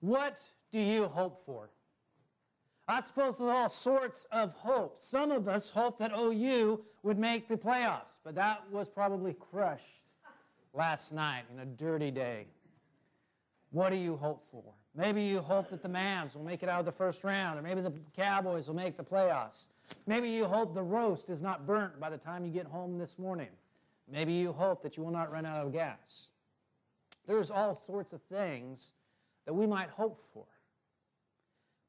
What do you hope for? I suppose there's all sorts of hopes. Some of us hoped that OU would make the playoffs, but that was probably crushed last night in a dirty day. What do you hope for? Maybe you hope that the Mavs will make it out of the first round, or maybe the Cowboys will make the playoffs. Maybe you hope the roast is not burnt by the time you get home this morning. Maybe you hope that you will not run out of gas. There's all sorts of things that we might hope for.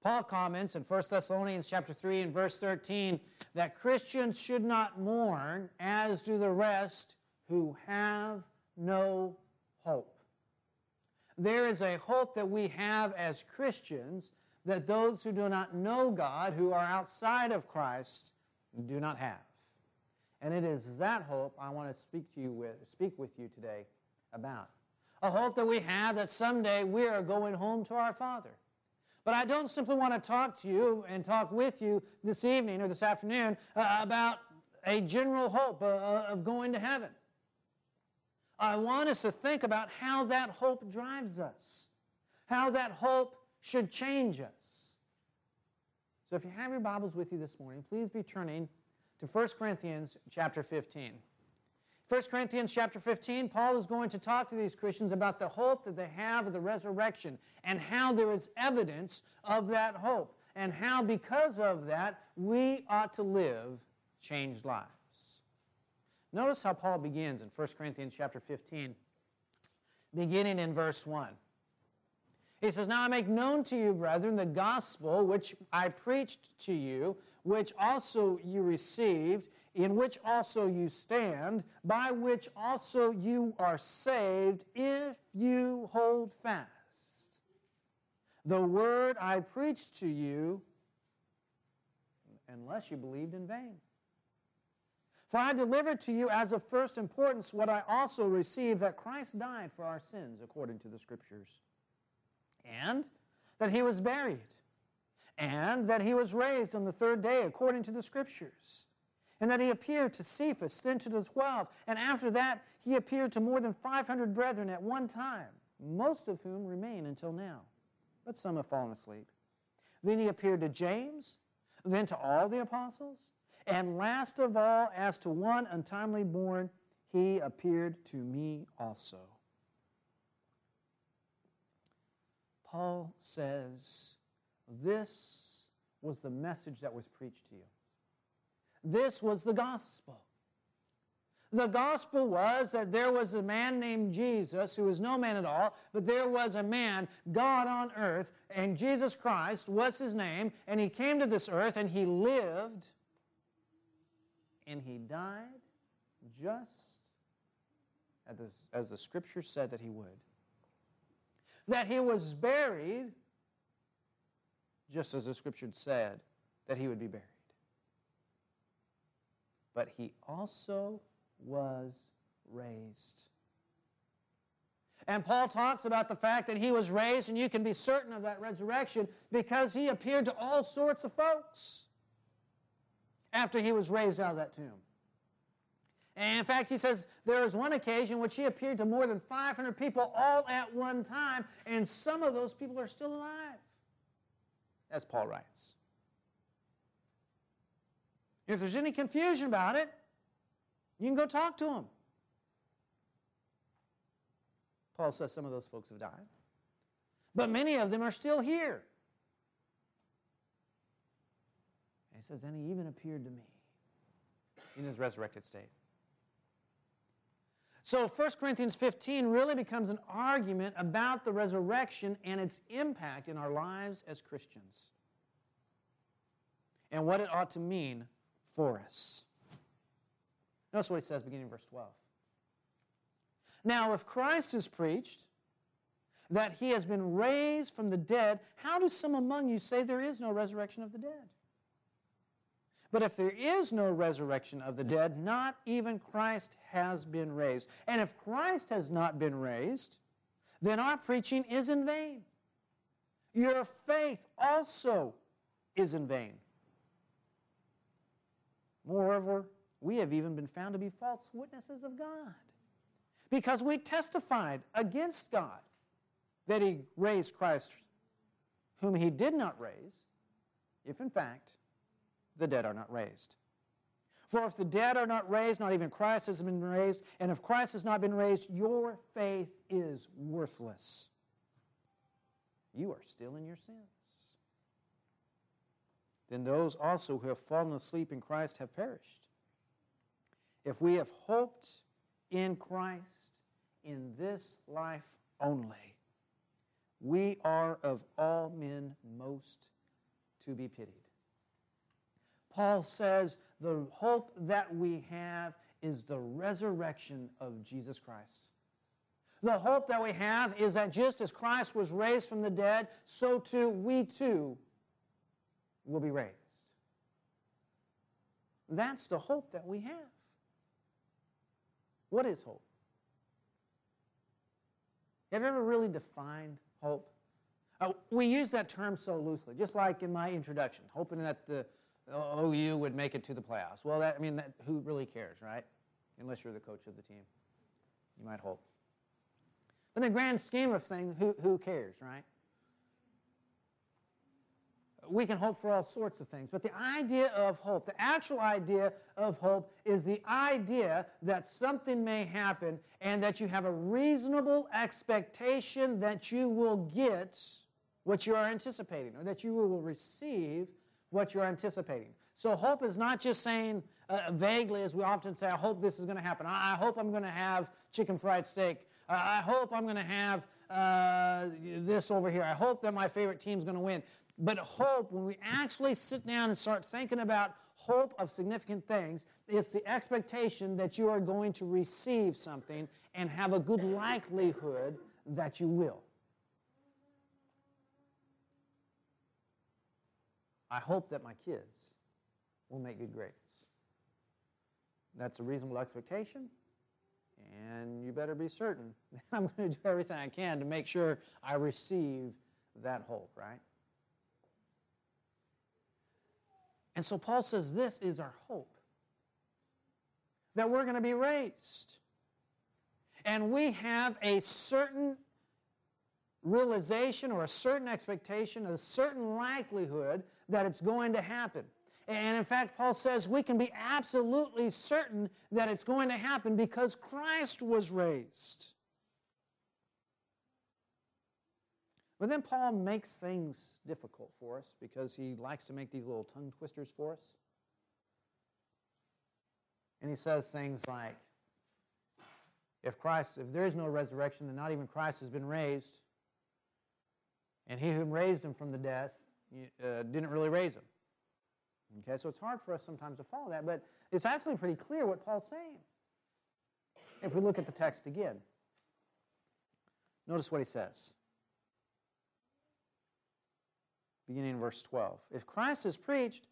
Paul comments in 1 Thessalonians chapter 3 and verse 13 that Christians should not mourn, as do the rest who have no hope. There is a hope that we have as Christians that those who do not know God, who are outside of Christ, do not have. And it is that hope I want to speak with you today about. A hope that we have that someday we are going home to our Father. But I don't simply want to talk to you and talk with you this evening or this afternoon about a general hope of going to heaven. I want us to think about how that hope drives us, how that hope should change us. So if you have your Bibles with you this morning, please be turning to 1 Corinthians chapter 15. 1 Corinthians chapter 15, Paul is going to talk to these Christians about the hope that they have of the resurrection and how there is evidence of that hope and how because of that we ought to live changed lives. Notice how Paul begins in 1 Corinthians chapter 15, beginning in verse 1. He says, "Now I make known to you, brethren, the gospel which I preached to you, which also you received, in which also you stand, by which also you are saved, if you hold fast the word I preached to you, unless you believed in vain. For I delivered to you as of first importance what I also received, that Christ died for our sins according to the Scriptures, and that he was buried, and that he was raised on the third day according to the Scriptures, and that he appeared to Cephas, then to the 12, and after that he appeared to more than 500 brethren at one time, most of whom remain until now, but some have fallen asleep. Then he appeared to James, then to all the apostles, and last of all, as to one untimely born, he appeared to me also." Paul says, this was the message that was preached to you. This was the gospel. The gospel was that there was a man named Jesus who was no man at all, but there was a man, God on earth, and Jesus Christ was his name, and he came to this earth, and he lived, and he died just as the Scripture said that he would. That he was buried just as the Scripture said that he would be buried. But he also was raised. And Paul talks about the fact that he was raised, and you can be certain of that resurrection because he appeared to all sorts of folks after he was raised out of that tomb. And in fact, he says there was one occasion which he appeared to more than 500 people all at one time, and some of those people are still alive, as Paul writes. If there's any confusion about it, you can go talk to them. Paul says some of those folks have died, but many of them are still here. And he says, "And he even appeared to me in his resurrected state." So 1 Corinthians 15 really becomes an argument about the resurrection and its impact in our lives as Christians and what it ought to mean for us. Notice what he says beginning in verse 12. "Now, if Christ is preached, that he has been raised from the dead, how do some among you say there is no resurrection of the dead? But if there is no resurrection of the dead, not even Christ has been raised. And if Christ has not been raised, then our preaching is in vain. Your faith also is in vain. Moreover, we have even been found to be false witnesses of God, because we testified against God that he raised Christ whom he did not raise, if in fact the dead are not raised. For if the dead are not raised, not even Christ has been raised, and if Christ has not been raised, your faith is worthless. You are still in your sins. Then those also who have fallen asleep in Christ have perished. If we have hoped in Christ in this life only, we are of all men most to be pitied. Paul says the hope that we have is the resurrection of Jesus Christ. The hope that we have is that just as Christ was raised from the dead, so too we too will be raised. That's the hope that we have. What is hope? Have you ever really defined hope? We use that term so loosely, just like in my introduction, hoping that the OU would make it to the playoffs. Well, who really cares, right? Unless you're the coach of the team. You might hope. But in the grand scheme of things, who cares, right? We can hope for all sorts of things, but the idea of hope, the actual idea of hope is the idea that something may happen and that you have a reasonable expectation that you will get what you are anticipating or that you will receive what you're anticipating. So hope is not just saying vaguely, as we often say, I hope this is going to happen. I hope I'm going to have chicken fried steak. I hope I'm going to have this over here. I hope that my favorite team's going to win. But hope, when we actually sit down and start thinking about hope of significant things, it's the expectation that you are going to receive something and have a good likelihood that you will. I hope that my kids will make good grades. That's a reasonable expectation, and you better be certain that I'm going to do everything I can to make sure I receive that hope, right? And so Paul says this is our hope, that we're going to be raised. And we have a certain realization or a certain expectation, a certain likelihood that it's going to happen. And in fact, Paul says we can be absolutely certain that it's going to happen because Christ was raised. But then Paul makes things difficult for us because he likes to make these little tongue twisters for us. And he says things like, if there is no resurrection, then not even Christ has been raised. And he who raised him from the death didn't really raise him. Okay, so it's hard for us sometimes to follow that, but it's actually pretty clear what Paul's saying. If we look at the text again, notice what he says. Beginning in verse 12. If Christ has preached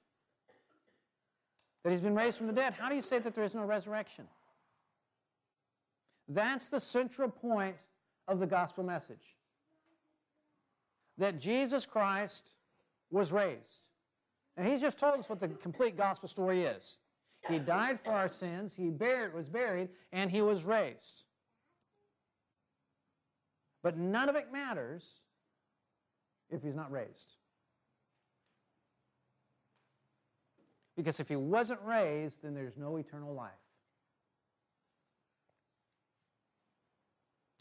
that he's been raised from the dead, how do you say that there is no resurrection? That's the central point of the gospel message. That Jesus Christ was raised. And he's just told us what the complete gospel story is. He died for our sins, he was buried, and he was raised. But none of it matters if he's not raised. Because if he wasn't raised, then there's no eternal life.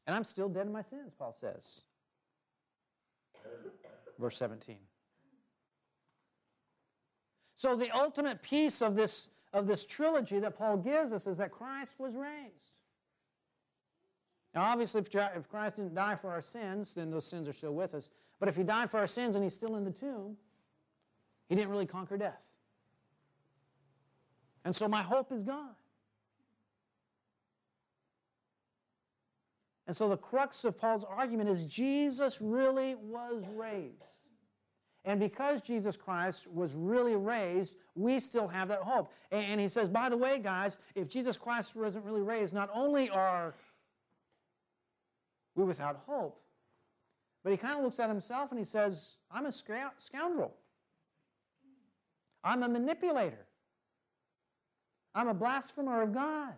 And I'm still dead in my sins, Paul says. Verse 17. So the ultimate piece of this trilogy that Paul gives us is that Christ was raised. Now obviously if Christ didn't die for our sins, then those sins are still with us. But if he died for our sins and he's still in the tomb, he didn't really conquer death. And so my hope is gone. And so the crux of Paul's argument is Jesus really was raised. And because Jesus Christ was really raised, we still have that hope. And he says, by the way, guys, if Jesus Christ wasn't really raised, not only are we without hope, but he kind of looks at himself and he says, I'm a scoundrel. I'm a manipulator. I'm a blasphemer of God.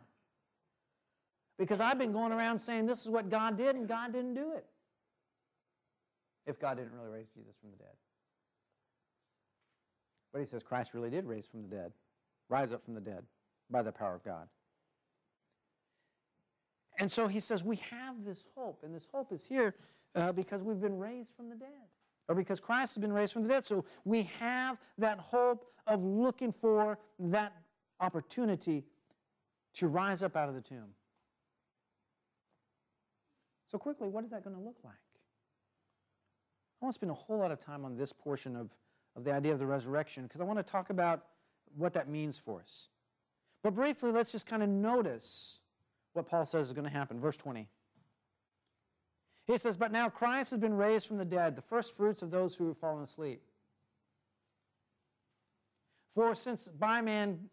Because I've been going around saying this is what God did and God didn't do it. if God didn't really raise Jesus from the dead. But he says Christ really did rise up from the dead by the power of God. And so he says we have this hope, and this hope is here because we've been raised from the dead, or because Christ has been raised from the dead. So we have that hope of looking for that opportunity to rise up out of the tomb. So quickly, what is that going to look like? I want to spend a whole lot of time on this portion of the idea of the resurrection, because I want to talk about what that means for us. But briefly, let's just kind of notice what Paul says is going to happen. Verse 20. He says, "But now Christ has been raised from the dead, the first fruits of those who have fallen asleep. For since by man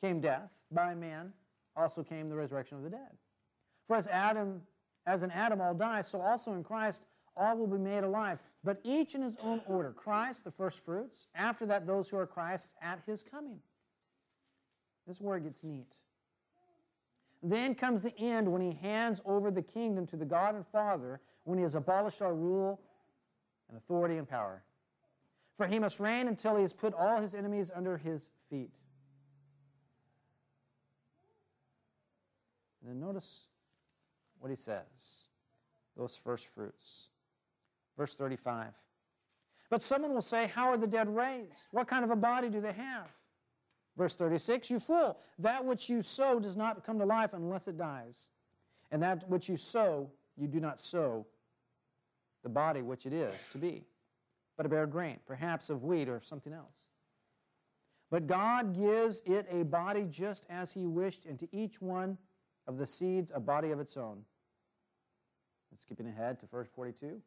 came death, by man also came the resurrection of the dead. For as in Adam all die, so also in Christ all will be made alive. But each in his own order, Christ, the first fruits, after that those who are Christ's at his coming." This is where it gets neat. "Then comes the end, when he hands over the kingdom to the God and Father, when he has abolished our rule and authority and power. For he must reign until he has put all his enemies under his feet." And then notice what he says, those first fruits. Verse 35. "But someone will say, how are the dead raised? What kind of a body do they have? Verse 36, you fool, that which you sow does not come to life unless it dies. And that which you sow, you do not sow the body which it is to be, but a bare grain, perhaps of wheat or of something else. But God gives it a body just as he wished, and to each one of the seeds a body of its own." And skipping ahead to verse 42.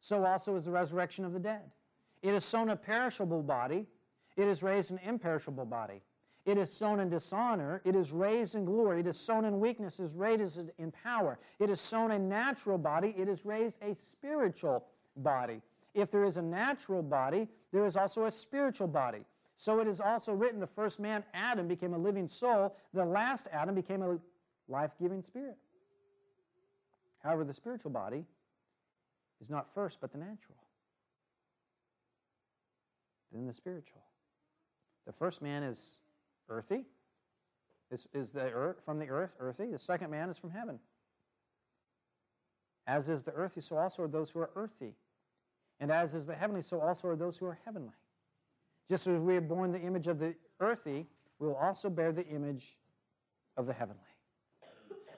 "So also is the resurrection of the dead. It is sown a perishable body, it is raised an imperishable body. It is sown in dishonor, it is raised in glory. It is sown in weakness, it is raised in power. It is sown a natural body, it is raised a spiritual body. If there is a natural body, there is also a spiritual body. So it is also written, the first man, Adam, became a living soul. The last Adam became a life-giving spirit. However, the spiritual body is not first, but the natural. Then the spiritual. The first man is earthy, from the earth, earthy. The second man is from heaven. As is the earthy, so also are those who are earthy. And as is the heavenly, so also are those who are heavenly. Just as we are born the image of the earthy, we will also bear the image of the heavenly."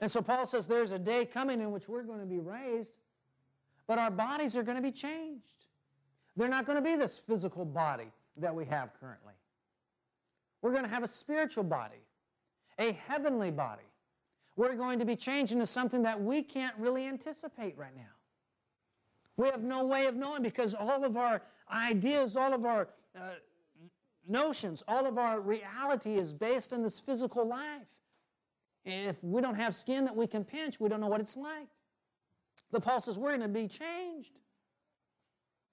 And so Paul says there's a day coming in which we're going to be raised, but our bodies are going to be changed. They're not going to be this physical body that we have currently. We're going to have a spiritual body, a heavenly body. We're going to be changed into something that we can't really anticipate right now. We have no way of knowing, because all of our ideas, all of our notions, all of our reality is based on this physical life. If we don't have skin that we can pinch, we don't know what it's like. But Paul says we're going to be changed.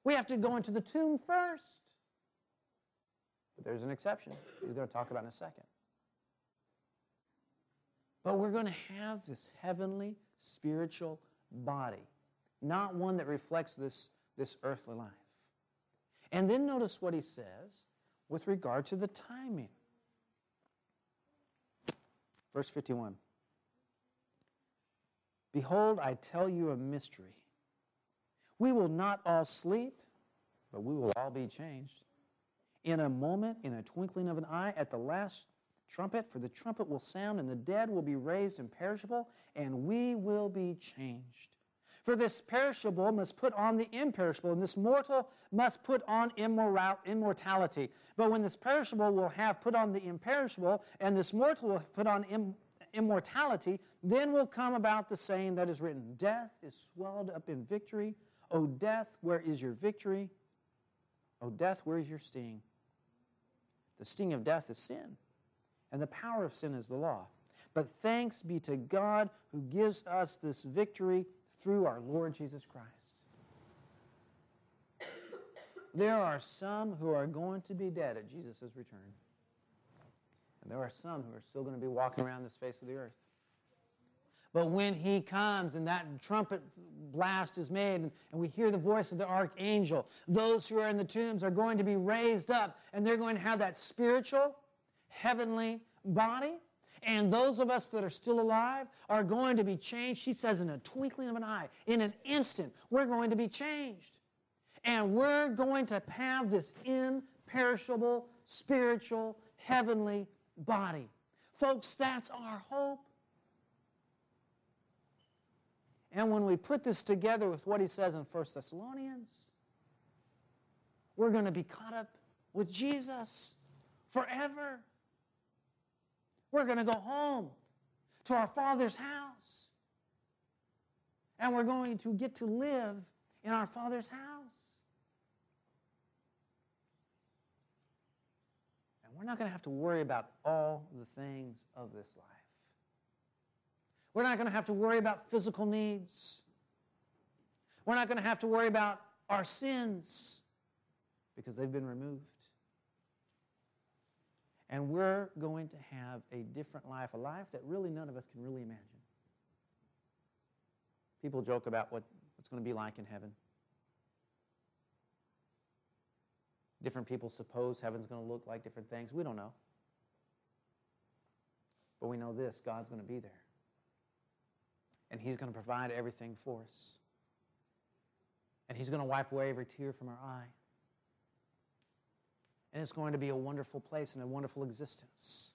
We have to go into the tomb first. But there's an exception he's going to talk about in a second. But we're going to have this heavenly spiritual body, not one that reflects this earthly life. And then notice what he says with regard to the timing. Verse 51. "Behold, I tell you a mystery. We will not all sleep, but we will all be changed. In a moment, in a twinkling of an eye, at the last trumpet, for the trumpet will sound, and the dead will be raised imperishable, and we will be changed. For this perishable must put on the imperishable, and this mortal must put on immortality. But when this perishable will have put on the imperishable, and this mortal will have put on immortality, then will come about the saying that is written, death is swallowed up in victory. O death, where is your victory? O death, where is your sting? The sting of death is sin, and the power of sin is the law. But thanks be to God who gives us this victory through our Lord Jesus Christ." There are some who are going to be dead at Jesus' return. And there are some who are still going to be walking around this face of the earth. But when he comes and that trumpet blast is made and we hear the voice of the archangel, those who are in the tombs are going to be raised up, and they're going to have that spiritual, heavenly body. And those of us that are still alive are going to be changed. She says in a twinkling of an eye, in an instant, we're going to be changed. And we're going to have this imperishable, spiritual, heavenly body. Folks, that's our hope. And when we put this together with what he says in 1 Thessalonians, we're going to be caught up with Jesus forever. We're going to go home to our Father's house. And we're going to get to live in our Father's house. And we're not going to have to worry about all the things of this life. We're not going to have to worry about physical needs. We're not going to have to worry about our sins because they've been removed. And we're going to have a different life, a life that really none of us can really imagine. People joke about what's going to be like in heaven. Different people suppose heaven's going to look like different things. We don't know. But we know this, God's going to be there. And he's going to provide everything for us. And he's going to wipe away every tear from our eye. And it's going to be a wonderful place and a wonderful existence.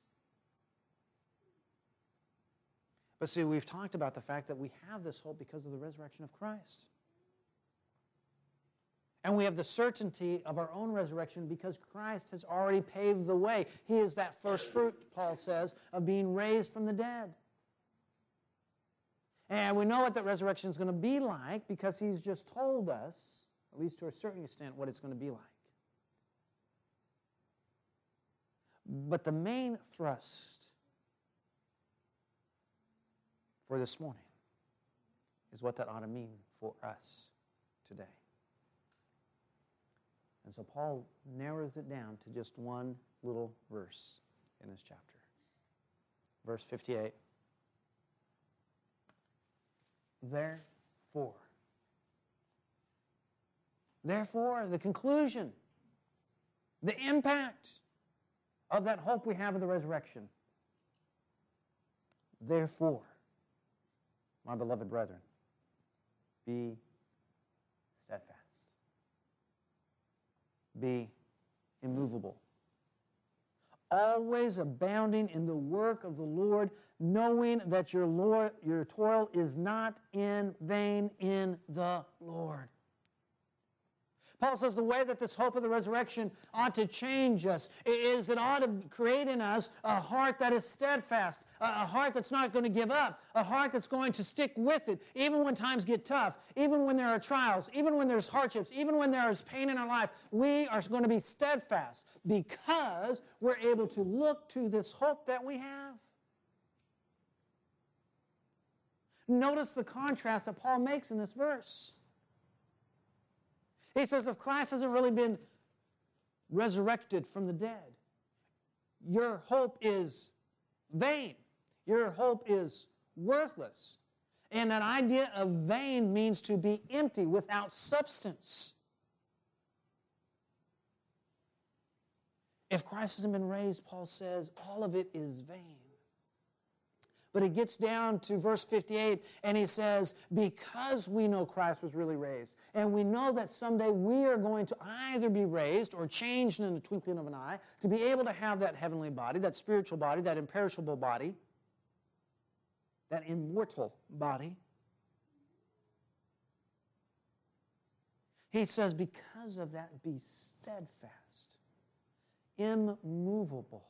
But see, we've talked about the fact that we have this hope because of the resurrection of Christ. And we have the certainty of our own resurrection because Christ has already paved the way. He is that first fruit, Paul says, of being raised from the dead. And we know what that resurrection is going to be like because he's just told us, at least to a certain extent, what it's going to be like. But the main thrust for this morning is what that ought to mean for us today. And so Paul narrows it down to just one little verse in this chapter. Verse 58. Therefore, the conclusion, the impact of that hope we have of the resurrection. Therefore, my beloved brethren, be steadfast. Be immovable. Always abounding in the work of the Lord, knowing that your toil is not in vain in the Lord. Paul says the way that this hope of the resurrection ought to change us is it ought to create in us a heart that is steadfast, a heart that's not going to give up, a heart that's going to stick with it, even when times get tough, even when there are trials, even when there's hardships, even when there is pain in our life. We are going to be steadfast because we're able to look to this hope that we have. Notice the contrast that Paul makes in this verse. He says, if Christ hasn't really been resurrected from the dead, your hope is vain. Your hope is worthless. And that idea of vain means to be empty, without substance. If Christ hasn't been raised, Paul says, all of it is vain. But it gets down to verse 58, and he says, because we know Christ was really raised, and we know that someday we are going to either be raised or changed in the twinkling of an eye to be able to have that heavenly body, that spiritual body, that imperishable body, that immortal body. He says, because of that, be steadfast, immovable.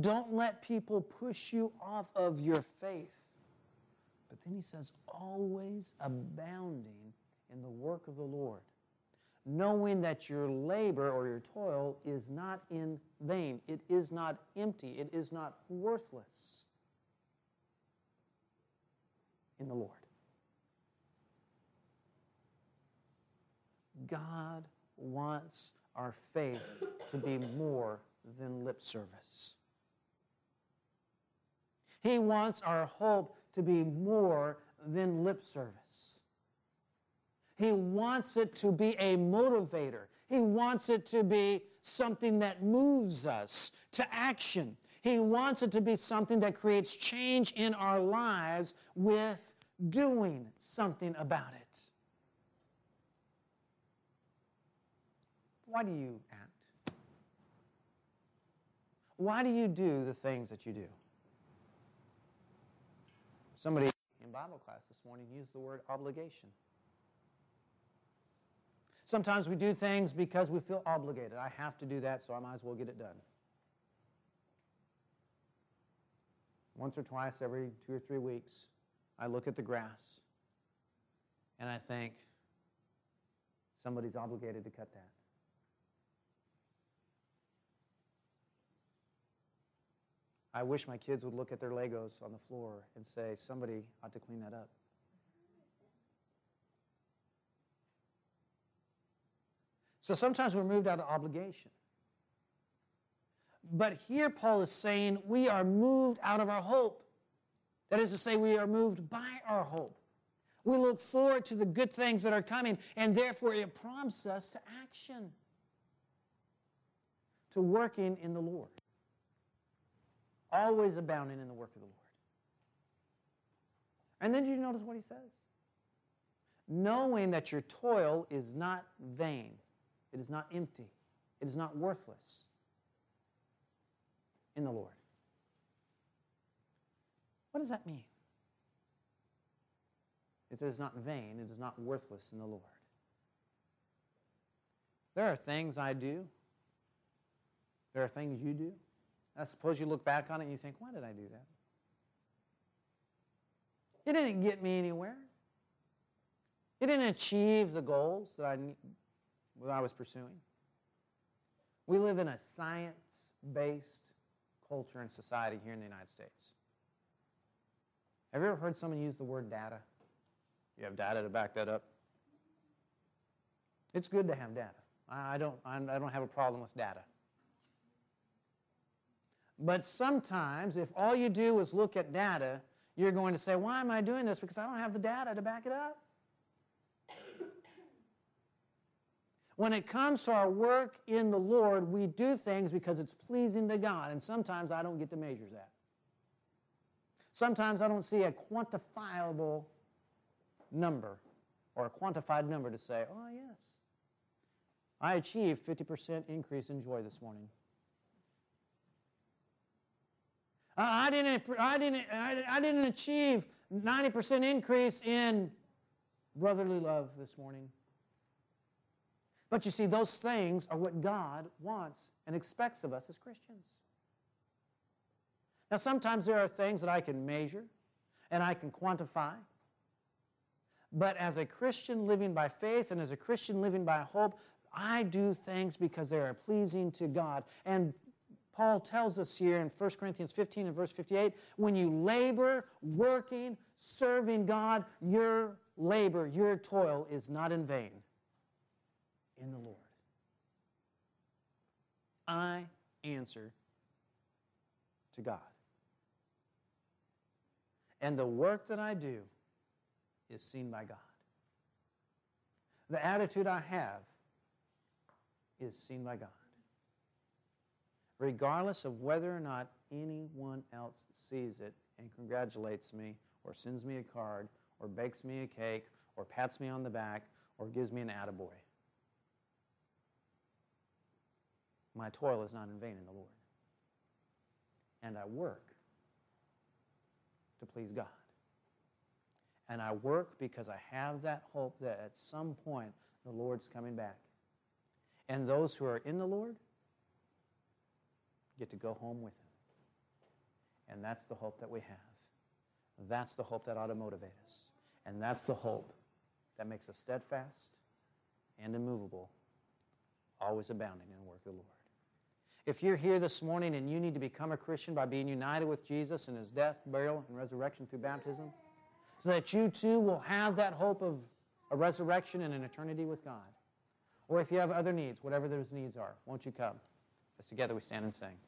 Don't let people push you off of your faith. But then he says, always abounding in the work of the Lord, knowing that your labor or your toil is not in vain. It is not empty. It is not worthless in the Lord. God wants our faith to be more than lip service. He wants our hope to be more than lip service. He wants it to be a motivator. He wants it to be something that moves us to action. He wants it to be something that creates change in our lives with doing something about it. Why do you act? Why do you do the things that you do? Somebody in Bible class this morning used the word obligation. Sometimes we do things because we feel obligated. I have to do that, so I might as well get it done. Once or twice every 2 or 3 weeks, I look at the grass and I think, somebody's obligated to cut that. I wish my kids would look at their Legos on the floor and say, somebody ought to clean that up. So sometimes we're moved out of obligation. But here Paul is saying we are moved out of our hope. That is to say, we are moved by our hope. We look forward to the good things that are coming, and therefore it prompts us to action, to working in the Lord. Always abounding in the work of the Lord. And then did you notice what he says? Knowing that your toil is not vain. It is not empty. It is not worthless in the Lord. What does that mean? It is not vain. It is not worthless in the Lord. There are things I do. There are things you do. I suppose you look back on it and you think, why did I do that? It didn't get me anywhere. It didn't achieve the goals that I was pursuing. We live in a science-based culture and society here in the United States. Have you ever heard someone use the word data? You have data to back that up? It's good to have data. I don't have a problem with data. But sometimes, if all you do is look at data, you're going to say, why am I doing this? Because I don't have the data to back it up. When it comes to our work in the Lord, we do things because it's pleasing to God. And sometimes I don't get to measure that. Sometimes I don't see a quantifiable number or a quantified number to say, oh, yes, I achieved 50% increase in joy this morning. I didn't achieve 90% increase in brotherly love this morning. But you see, those things are what God wants and expects of us as Christians. Now, sometimes there are things that I can measure and I can quantify. But as a Christian living by faith and as a Christian living by hope, I do things because they are pleasing to God. And Paul tells us here in 1 Corinthians 15 and verse 58, when you labor, working, serving God, your labor, your toil is not in vain in the Lord. I answer to God. And the work that I do is seen by God. The attitude I have is seen by God. Regardless of whether or not anyone else sees it and congratulates me or sends me a card or bakes me a cake or pats me on the back or gives me an attaboy. My toil is not in vain in the Lord. And I work to please God. And I work because I have that hope that at some point the Lord's coming back. And those who are in the Lord get to go home with Him. And that's the hope that we have. That's the hope that ought to motivate us. And that's the hope that makes us steadfast and immovable, always abounding in the work of the Lord. If you're here this morning and you need to become a Christian by being united with Jesus in His death, burial, and resurrection through baptism, so that you too will have that hope of a resurrection and an eternity with God. Or if you have other needs, whatever those needs are, won't you come? As together we stand and sing.